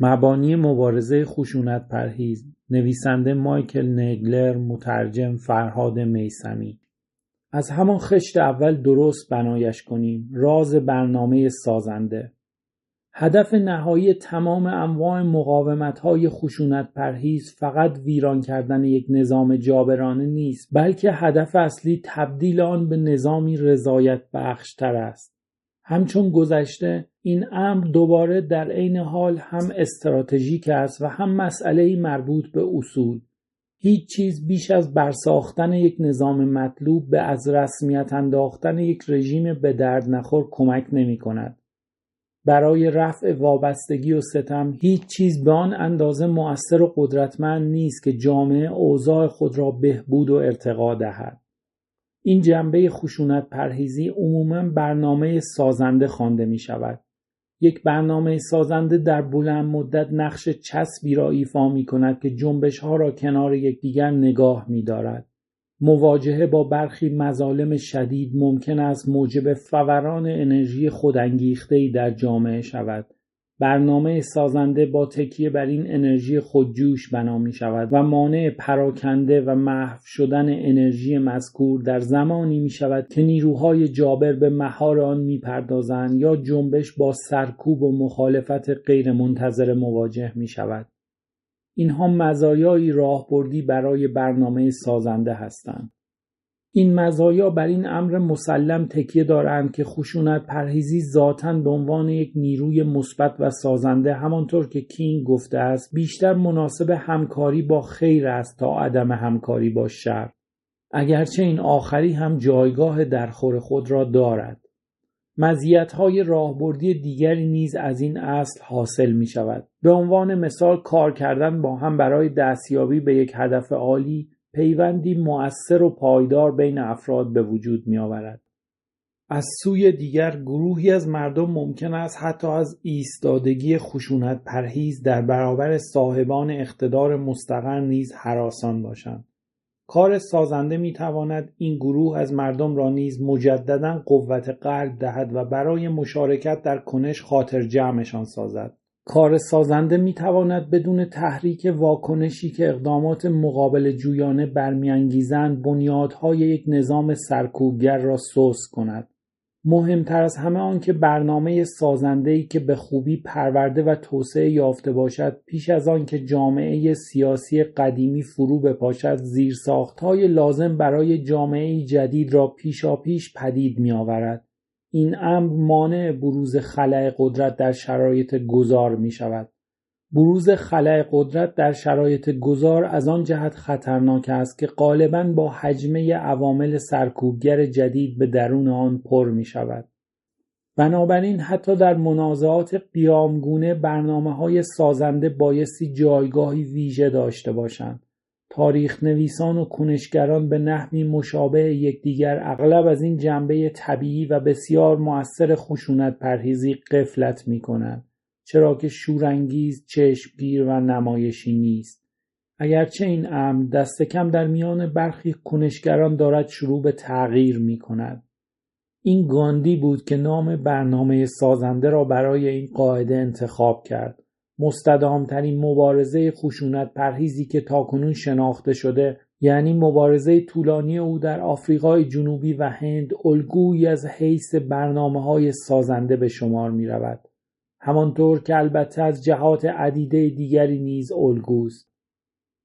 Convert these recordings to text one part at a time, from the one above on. مبانی مبارزه خشونت پرهیز، نویسنده مایکل نگلر، مترجم فرهاد میثمی. از همان خشت اول درست بنایش کنیم، راز برنامه سازنده. هدف نهایی تمام انواع مقاومت‌های خشونت پرهیز فقط ویران کردن یک نظام جابرانه نیست، بلکه هدف اصلی تبدیل آن به نظامی رضایت بخشتر است. همچون گذشته، این امر دوباره در عین حال هم استراتژیک است و هم مسئله‌ای مربوط به اصول. هیچ چیز بیش از برساختن یک نظام مطلوب به از رسمیت انداختن یک رژیم به درد نخور کمک نمی‌کند. برای رفع وابستگی و ستم هیچ چیز به آن اندازه مؤثر و قدرتمند نیست که جامعه اوضاع خود را بهبود و ارتقا دهد. این جنبه خشونت پرهیزی عموماً برنامه سازنده خوانده می شود. یک برنامه سازنده در بلند مدت نقش چسبی را ایفا می کند که جنبش ها را کنار یکدیگر نگاه می دارد. مواجهه با برخی مظالم شدید ممکن است موجب فوران انرژی خودانگیخته‌ای در جامعه شود. برنامه سازنده با تکیه بر این انرژی خودجوش بنا می شود و مانع پراکنده و محو شدن انرژی مذکور در زمانی می شود که نیروهای جابر به مهار آن می پردازند یا جنبش با سرکوب و مخالفت غیرمنتظره مواجه می شود. اینها مزایای راهبردی برای برنامه سازنده هستند. این مزایا بر این امر مسلم تکیه دارند که خشونت پرهیزی ذاتاً به عنوان یک نیروی مثبت و سازنده، همانطور که کینگ گفته است، بیشتر مناسب همکاری با خیر است تا عدم همکاری با شر، اگرچه این آخری هم جایگاه درخور خود را دارد. مزیت‌های راهبردی دیگری نیز از این اصل حاصل می‌شود. به عنوان مثال کار کردن با هم برای دستیابی به یک هدف عالی، پیوندی مؤثر و پایدار بین افراد به وجود می‌آورد. از سوی دیگر گروهی از مردم ممکن است حتی از ایستادگی خشونت پرهیز در برابر صاحبان اقتدار مستقر نیز هراسان باشند. کار سازنده می‌تواند این گروه از مردم را نیز مجدداً قوت قلب دهد و برای مشارکت در کنش خاطر جمعشان سازد. کار سازنده می‌تواند بدون تحریک واکنشی که اقدامات مقابل جویانه برمی‌انگیزند، بنیادهای یک نظام سرکوبگر را سوس کند. مهمتر از همه آن که برنامه سازنده‌ای که به خوبی پرورده و توسعه یافته باشد، پیش از آن که جامعه سیاسی قدیمی فرو بپاشد، زیرساخت‌های لازم برای جامعه جدید را پیشاپیش پدید می‌آورد. این امر مانع بروز خلأ قدرت در شرایط گذار می‌شود. بروز خلأ قدرت در شرایط گذار از آن جهت خطرناک است که غالباً با حجمه عوامل سرکوبگر جدید به درون آن پر می‌شود. بنابراین حتی در منازعات قیامگونه برنامه‌های سازنده بایستی جایگاهی ویژه داشته باشند. تاریخ نویسان و کنشگران به نحوی مشابه یکدیگر اغلب از این جنبه طبیعی و بسیار مؤثر خشونت پرهیزی غفلت می‌کنند، چرا که شورانگیز، چشمگیر و نمایشی نیست. اگرچه این امر دست کم در میان برخی کنشگران دارد شروع به تغییر می‌کند. این گاندی بود که نام برنامه سازنده را برای این قاعده انتخاب کرد. مستدامترین مبارزه خشونت پرهیزی که تاکنون شناخته شده، یعنی مبارزه طولانی او در آفریقای جنوبی و هند، الگویی از حیث برنامه‌های سازنده به شمار می‌رود، همانطور که البته از جهات عدیده دیگری نیز الگوست.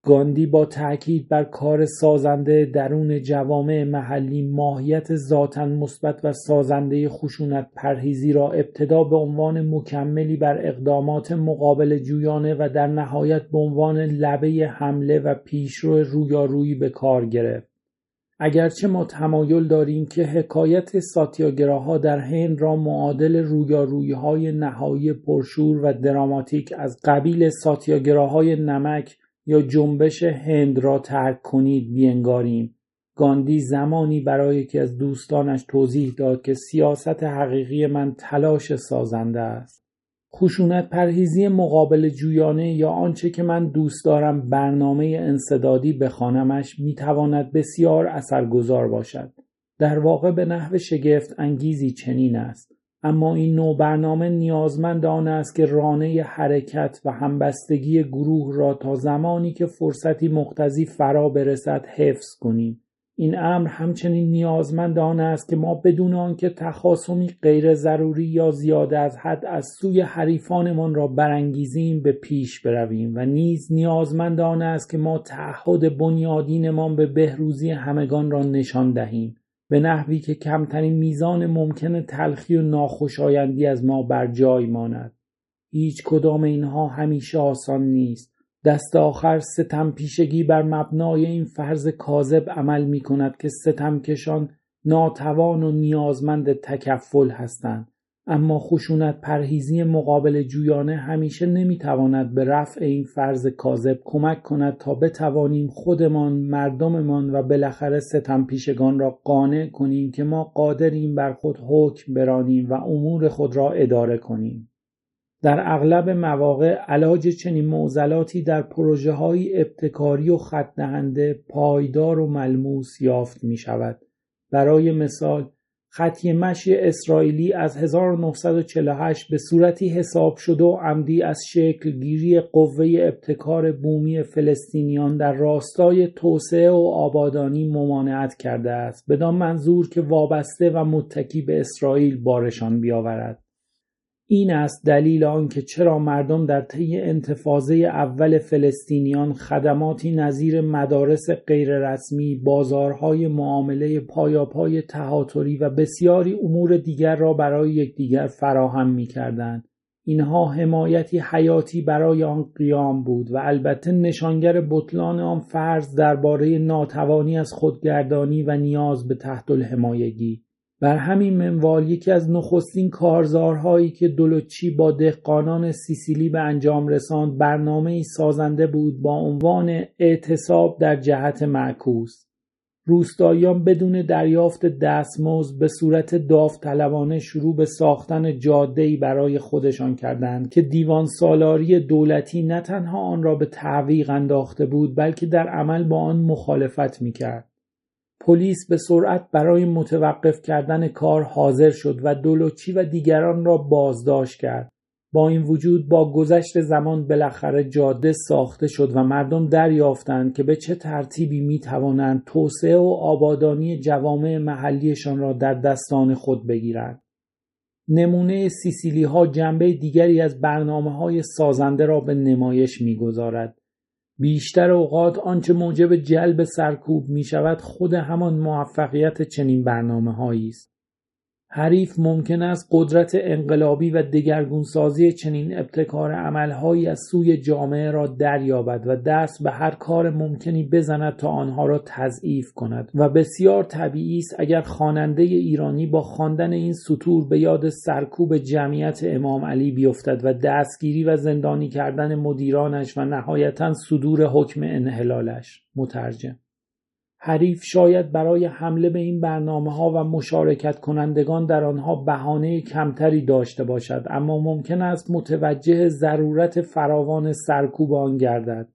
گاندی با تأکید بر کار سازنده درون جوامع محلی، ماهیت ذاتاً مثبت و سازنده خشونت پرهیزی را ابتدا به عنوان مکملی بر اقدامات مقابل جویانه و در نهایت به عنوان لبه حمله و پیشرو رویارویی به کار گرفت. اگرچه ما تمایل داریم که حکایت ساتیاگراها در هند را معادل رویارویی‌های نهایی پرشور و دراماتیک از قبیل ساتیاگراهای نمک یا جنبش هند را ترک کنید بینگاریم، گاندی زمانی برای یکی از دوستانش توضیح داد که سیاست حقیقی من تلاش سازنده است. خشونت پرهیزی مقابل جویانه، یا آنچه که من دوست دارم برنامه انسدادی بخوانمش، میتواند بسیار اثرگذار باشد. در واقع به نحو شگفت انگیزی چنین است: اما این نوع برنامه نیازمند آن است که رانه حرکت و همبستگی گروه را تا زمانی که فرصتی مقتضی فرا برسد حفظ کنیم. این امر همچنین نیازمند آن است که ما بدون آنکه تخاصمی غیر ضروری یا زیاده از حد از سوی حریفانمان را برانگیزیم به پیش برویم و نیز نیازمند آن است که ما تعهد بنیادینمان به بهروزی همگان را نشان دهیم، به نحوی که کمترین میزان ممکن تلخی و ناخوشایندی از ما بر جای ماند. هیچ کدام اینها همیشه آسان نیست. دست آخر ستم پیشگی بر مبنای این فرض کاذب عمل می کند که ستمکشان ناتوان و نیازمند تکفل هستند، اما خشونت پرهیزی مقابل جویانه همیشه نمی تواند به رفع این فرض کاذب کمک کند تا بتوانیم خودمان، مردممان و بالاخره ستم پیشگان را قانع کنیم که ما قادریم بر خود حکم برانیم و امور خود را اداره کنیم. در اغلب مواقع علاج چنین معضلاتی در پروژه‌های ابتکاری و خط‌نهنده پایدار و ملموس یافت می شود. برای مثال، خطی مشی اسرائیلی از 1948 به صورتی حساب شده و عمدی از شکلگیری قوه ابتکار بومی فلسطینیان در راستای توسعه و آبادانی ممانعت کرده است، بدان منظور که وابسته و متکی به اسرائیل بارشان بیاورد. این است دلیل آنکه چرا مردم در طی انتفاضه اول فلسطینیان خدماتی نظیر مدارس غیررسمی، بازارهای معامله پایاپای تهاتری و بسیاری امور دیگر را برای یکدیگر فراهم می‌کردند. اینها حمایتی حیاتی برای آن قیام بود و البته نشانگر بطلان آن فرض درباره ناتوانی از خودگردانی و نیاز به تحت‌الحمایگی. بر همین منوال یکی از نخستین کارزارهایی که دولچی با دهقانان سیسیلی به انجام رساند برنامه‌ای سازنده بود با عنوان اعتصاب در جهت معکوس. روستاییان بدون دریافت دستمزد به صورت داوطلبانه شروع به ساختن جاده‌ای برای خودشان کردند که دیوان سالاری دولتی نه تنها آن را به تعویق انداخته بود بلکه در عمل با آن مخالفت می‌کرد. پلیس به سرعت برای متوقف کردن کار حاضر شد و دولچی و دیگران را بازداشت کرد. با این وجود با گذشت زمان بالاخره جاده ساخته شد و مردم دریافتند که به چه ترتیبی می توانند توسعه و آبادانی جوامع محلیشان را در دستان خود بگیرند. نمونه سیسیلی ها جنبه دیگری از برنامه‌های سازنده را به نمایش می‌گذارد. بیشتر اوقات آنچه موجب جلب سرکوب می شود خود همان موفقیت چنین برنامه هایی است. حریف ممکن است قدرت انقلابی و دگرگونسازی چنین ابتکار عملهایی از سوی جامعه را دریابد و دست به هر کار ممکنی بزند تا آنها را تضعیف کند و بسیار طبیعی است اگر خواننده ایرانی با خواندن این سطور به یاد سرکوب جمعیت امام علی بیفتد و دستگیری و زندانی کردن مدیرانش و نهایتاً صدور حکم انحلالش. مترجم. حریف شاید برای حمله به این برنامه‌ها و مشارکت کنندگان در آنها بهانه کمتری داشته باشد، اما ممکن است متوجه ضرورت فراوان سرکوب آن گردد.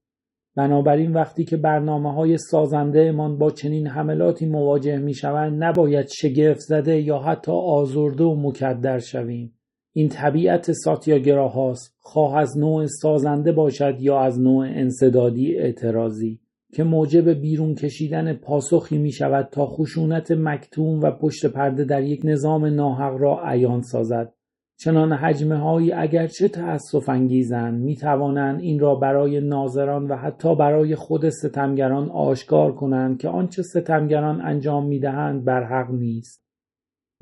بنابراین وقتی که برنامه‌های سازنده مان با چنین حملاتی مواجه می‌شوند نباید شگفت زده یا حتی آزرده و مکدر شویم. این طبیعت ساتیاگراهاست، خواه از نوع سازنده باشد یا از نوع انسدادی اعتراضی، که موجب بیرون کشیدن پاسخی می شود تا خشونت مکتوم و پشت پرده در یک نظام ناحق را عیان سازد. چنان هجمه‌هایی اگرچه تأسف انگیزند می توانند این را برای ناظران و حتی برای خود ستمگران آشکار کنند که آنچه ستمگران انجام می دهند برحق نیست.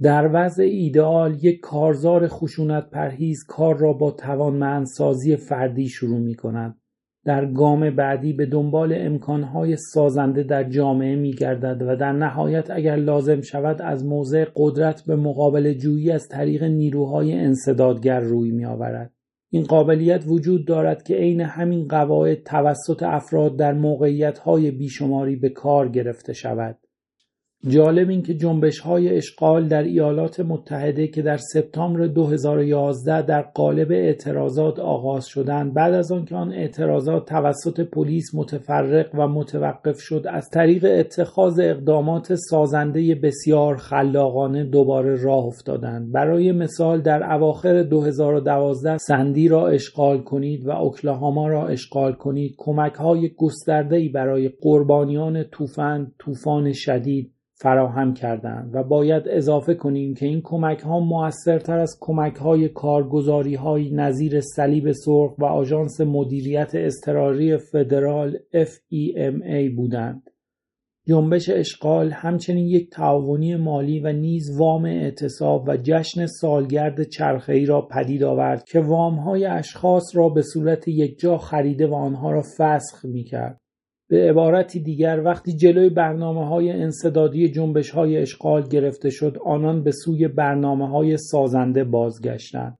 در وضع ایدئال یک کارزار خشونت پرهیز کار را با توانمندسازی فردی شروع می کند. در گام بعدی به دنبال امکانهای سازنده در جامعه می گردد و در نهایت اگر لازم شود از موضع قدرت به مقابله جویی از طریق نیروهای انسدادگر روی می آورد. این قابلیت وجود دارد که عین همین قواعد توسط افراد در موقعیت‌های بیشماری به کار گرفته شود. جالب این که جنبش‌های اشغال در ایالات متحده که در سپتامبر 2011 در قالب اعتراضات آغاز شدند، بعد از آن که آن اعتراضات توسط پلیس متفرق و متوقف شد، از طریق اتخاذ اقدامات سازنده بسیار خلاقانه دوباره راه افتادند. برای مثال در اواخر 2012 سندی را اشغال کنید و اوکلاهاما را اشغال کنید کمک‌های گسترده‌ای برای قربانیان طوفان شدید فراهم کردند و باید اضافه کنیم که این کمک‌ها مؤثرتر از کمک‌های کارگزاری‌های نظیر صلیب سرخ و آژانس مدیریت اضطراری فدرال FEMA بودند. جنبش اشغال همچنین یک تعاونی مالی و نیز وام اعتصاب و جشن سالگرد چرخه‌ای را پدید آورد که وام‌های اشخاص را به صورت یکجا خریده و آنها را فسخ می‌کرد. به عبارتی دیگر وقتی جلوی برنامه‌های انسدادی جنبش‌های اشغال گرفته شد، آنان به سوی برنامه‌های سازنده بازگشتند.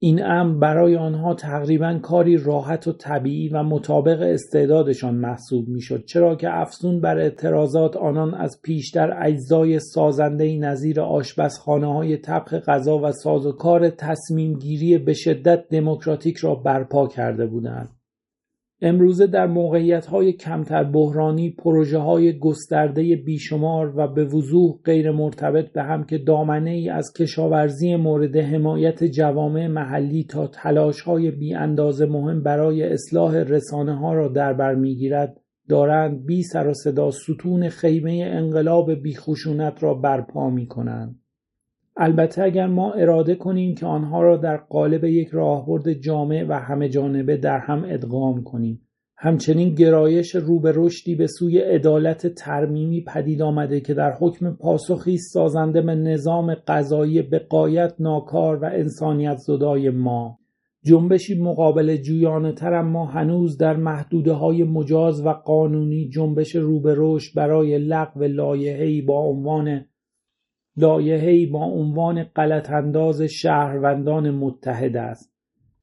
این امر برای آنها تقریباً کاری راحت و طبیعی و مطابق استعدادشان محسوب می‌شد، چرا که افزون بر اعتراضات آنان از پیش در اجزای سازنده‌ای نظیر آشپزخانه‌های طبخ غذا و سازوکار تصمیم‌گیری به شدت دموکراتیک را برپا کرده بودند. امروزه در موقعیت‌های کمتر بحرانی پروژه‌های گسترده بیشمار و به وضوح غیر مرتبط به هم که دامنه‌ای از کشاورزی مورد حمایت جوامع محلی تا تلاش‌های بی‌اندازه مهم برای اصلاح رسانه‌ها را در بر می‌گیرد، دارند بی سر و صدا ستون خیمه انقلاب بی‌خشونت را برپا می‌کنند. البته اگر ما اراده کنیم که آنها را در قالب یک راهبرد جامع و همه جانبه در هم ادغام کنیم. همچنین گرایش رو به رشدی به سوی عدالت ترمیمی پدید آمده که در حکم پاسخی سازنده به نظام قضایی به غایت ناکار و انسانیت زدای ما، جنبشی مقابل جویانه تر اما هنوز در محدوده های مجاز و قانونی، جنبش رو به رشد برای لغو لایحه‌ای با عنوان غلط‌انداز شهروندان متحد است.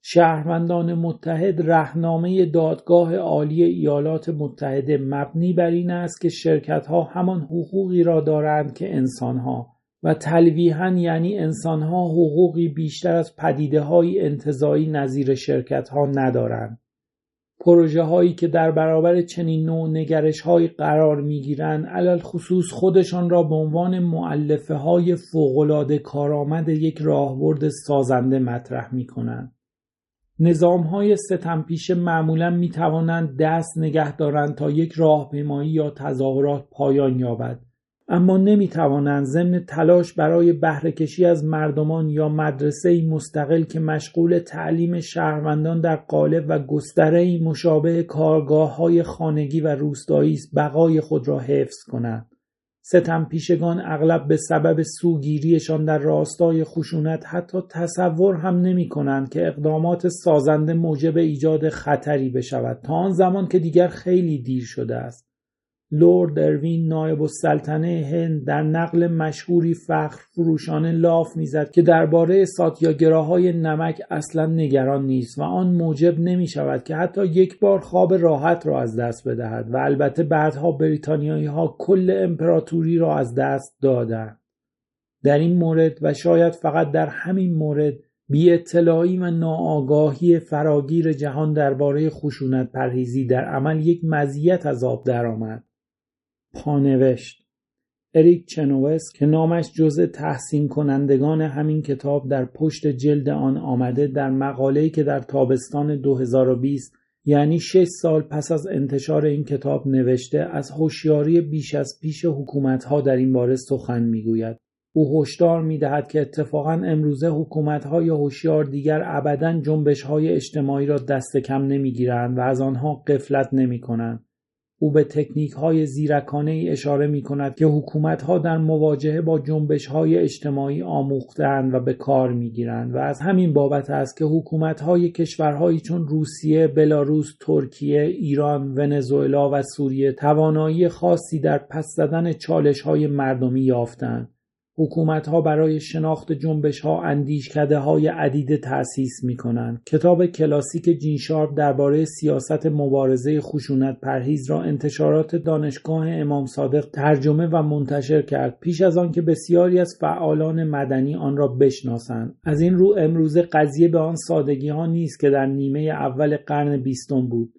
شهروندان متحد رهنامه دادگاه عالی ایالات متحده مبنی بر این است که شرکت‌ها همان حقوقی را دارند که انسان‌ها و تلویحاً یعنی انسان‌ها حقوقی بیشتر از پدیده‌های انتزاعی نظیر شرکت‌ها ندارند. پروژه‌هایی که در برابر چنین نوع نگرش‌های قرار می‌گیرند، علل خصوص خودشان را به عنوان مؤلفه‌های فوق‌العاده کارآمد یک راهبرد سازنده مطرح می‌کنند. نظام‌های ستمپیشه معمولاً می‌توانند دست نگه دارند تا یک راهپیمایی یا تظاهرات پایان یابد، اما نمی‌توانند ضمن تلاش برای بهره‌کشی از مردمان یا مدرسه‌ای مستقل که مشغول تعلیم شهروندان در قالب و گستره‌ای مشابه کارگاه‌های خانگی و روستایی است بقای خود را حفظ کنند. ستمپیشگان اغلب به سبب سوگیریشان در راستای خشونت حتی تصور هم نمی‌کنند که اقدامات سازنده موجب ایجاد خطری بشود تا آن زمان که دیگر خیلی دیر شده است. لورد ایروین نایب السلطنه هند در نقل مشهوری فخر فروشانه لاف میزد که درباره ساتیاگراهای نمک اصلا نگران نیست و آن موجب نمی شود که حتی یک بار خواب راحت را از دست بدهد و البته بعدها بریتانیایی ها کل امپراتوری را از دست دادند. در این مورد و شاید فقط در همین مورد بی اطلاعی و ناآگاهی فراگیر جهان درباره خشونت پرهیزی در عمل یک مزیت از آب درآمد. پانوشت اریک چنووث که نامش جزء تحسین کنندگان همین کتاب در پشت جلد آن آمده، در مقاله‌ای که در تابستان 2020 یعنی 6 سال پس از انتشار این کتاب نوشته، از هوشیاری بیش از پیش حکومت‌ها در این باره سخن می‌گوید. او هشدار می‌دهد که اتفاقاً امروزه حکومت‌های هوشیار دیگر ابداً جنبش‌های اجتماعی را دست کم نمی‌گیرند و از آنها غفلت نمی‌کنند. او به تکنیک‌های زیرکانه‌ای اشاره می‌کند که حکومت‌ها در مواجهه با جنبش‌های اجتماعی آموخته‌اند و به کار می‌گیرند و از همین بابت است که حکومت‌های کشورهایی چون روسیه، بلاروس، ترکیه، ایران، ونزوئلا و سوریه توانایی خاصی در پس زدن چالش‌های مردمی یافتند. حکومت‌ها برای شناخت جنبش‌ها اندیشکده‌های عدیده تأسیس می‌کنند. کتاب کلاسیک جین شارپ درباره سیاست مبارزه خشونت پرهیز را انتشارات دانشگاه امام صادق ترجمه و منتشر کرد پیش از آن که بسیاری از فعالان مدنی آن را بشناسند. از این رو امروز قضیه به آن سادگی‌ها نیست که در نیمه اول قرن بیستم بود.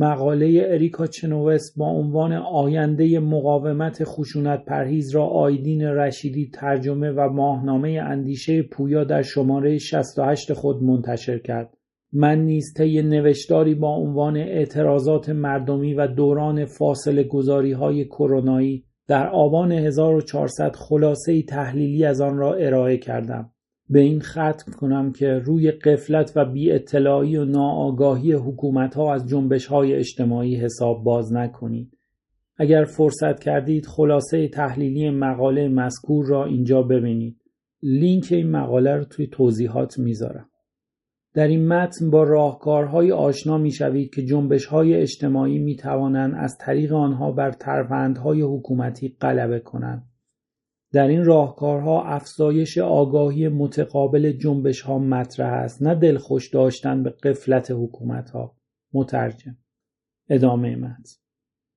مقاله اریکا چنووس با عنوان آینده مقاومت خشونت پرهیز را آیدین رشیدی ترجمه و ماهنامه اندیشه پویا در شماره 68 خود منتشر کرد. من نیز طی نوشتاری با عنوان اعتراضات مردمی و دوران فاصله گذاری‌های کرونایی در آبان 1400 خلاصه‌ای تحلیلی از آن را ارائه کردم. به این ختم کنم که روی غفلت و بی اطلاعی و ناآگاهی حکومت‌ها از جنبش‌های اجتماعی حساب باز نکنید. اگر فرصت کردید خلاصه تحلیلی مقاله مذکور را اینجا ببینید. لینک این مقاله رو توی توضیحات میذارم. در این متن با راهکارهای آشنا میشوید که جنبش‌های اجتماعی میتوانند از طریق آنها بر ترفندهای حکومتی غلبه کنند. در این راهکارها افزایش آگاهی متقابل جنبش ها مطرح است، نه دلخوش داشتن به غفلت حکومت ها. مترجم. ادامه متن.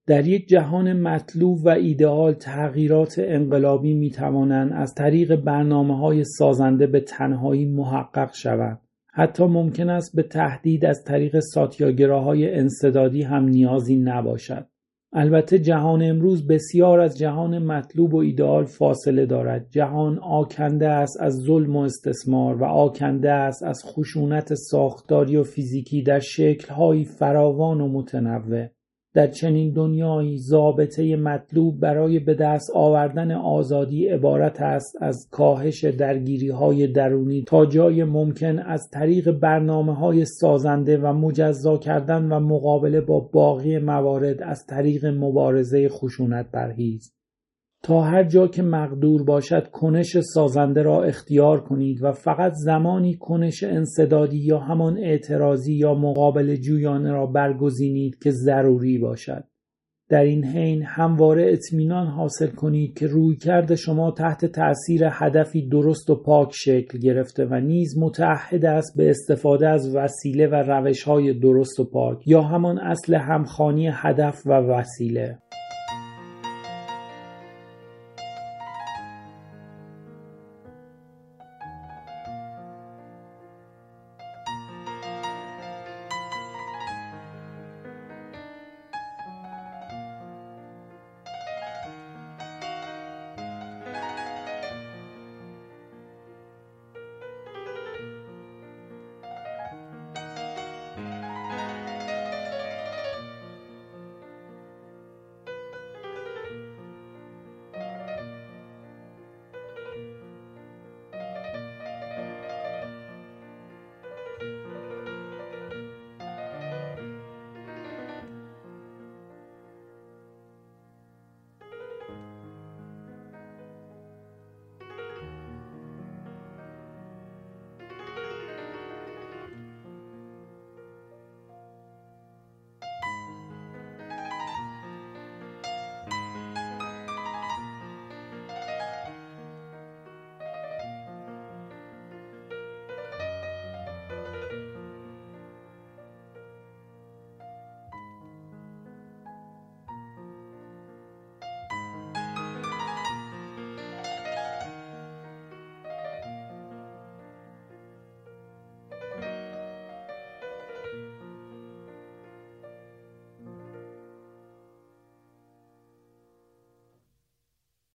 در یک جهان مطلوب و ایدئال تغییرات انقلابی می توانند از طریق برنامه های سازنده به تنهایی محقق شوند. حتی ممکن است به تهدید از طریق ساتیاگراهای انسدادی هم نیازی نباشد. البته جهان امروز بسیار از جهان مطلوب و ایدئال فاصله دارد. جهان آکنده است از ظلم و استثمار و آکنده است از خشونت ساختاری و فیزیکی در شکل‌های فراوان و متنوع. در چنین دنیایی ضابطه مطلوب برای به دست آوردن آزادی عبارت است از کاهش درگیری‌های درونی تا جای ممکن از طریق برنامه‌های سازنده و مجزا کردن و مقابله با باقی موارد از طریق مبارزه خشونت پرهیز. تا هر جا که مقدور باشد کنش سازنده را اختیار کنید و فقط زمانی کنش انسدادی یا همان اعتراضی یا مقابله جویانه را برگزینید که ضروری باشد. در این حین همواره اطمینان حاصل کنید که رویکرد شما تحت تأثیر هدفی درست و پاک شکل گرفته و نیز متعهد است به استفاده از وسیله و روش‌های درست و پاک یا همان اصل همخوانی هدف و وسیله.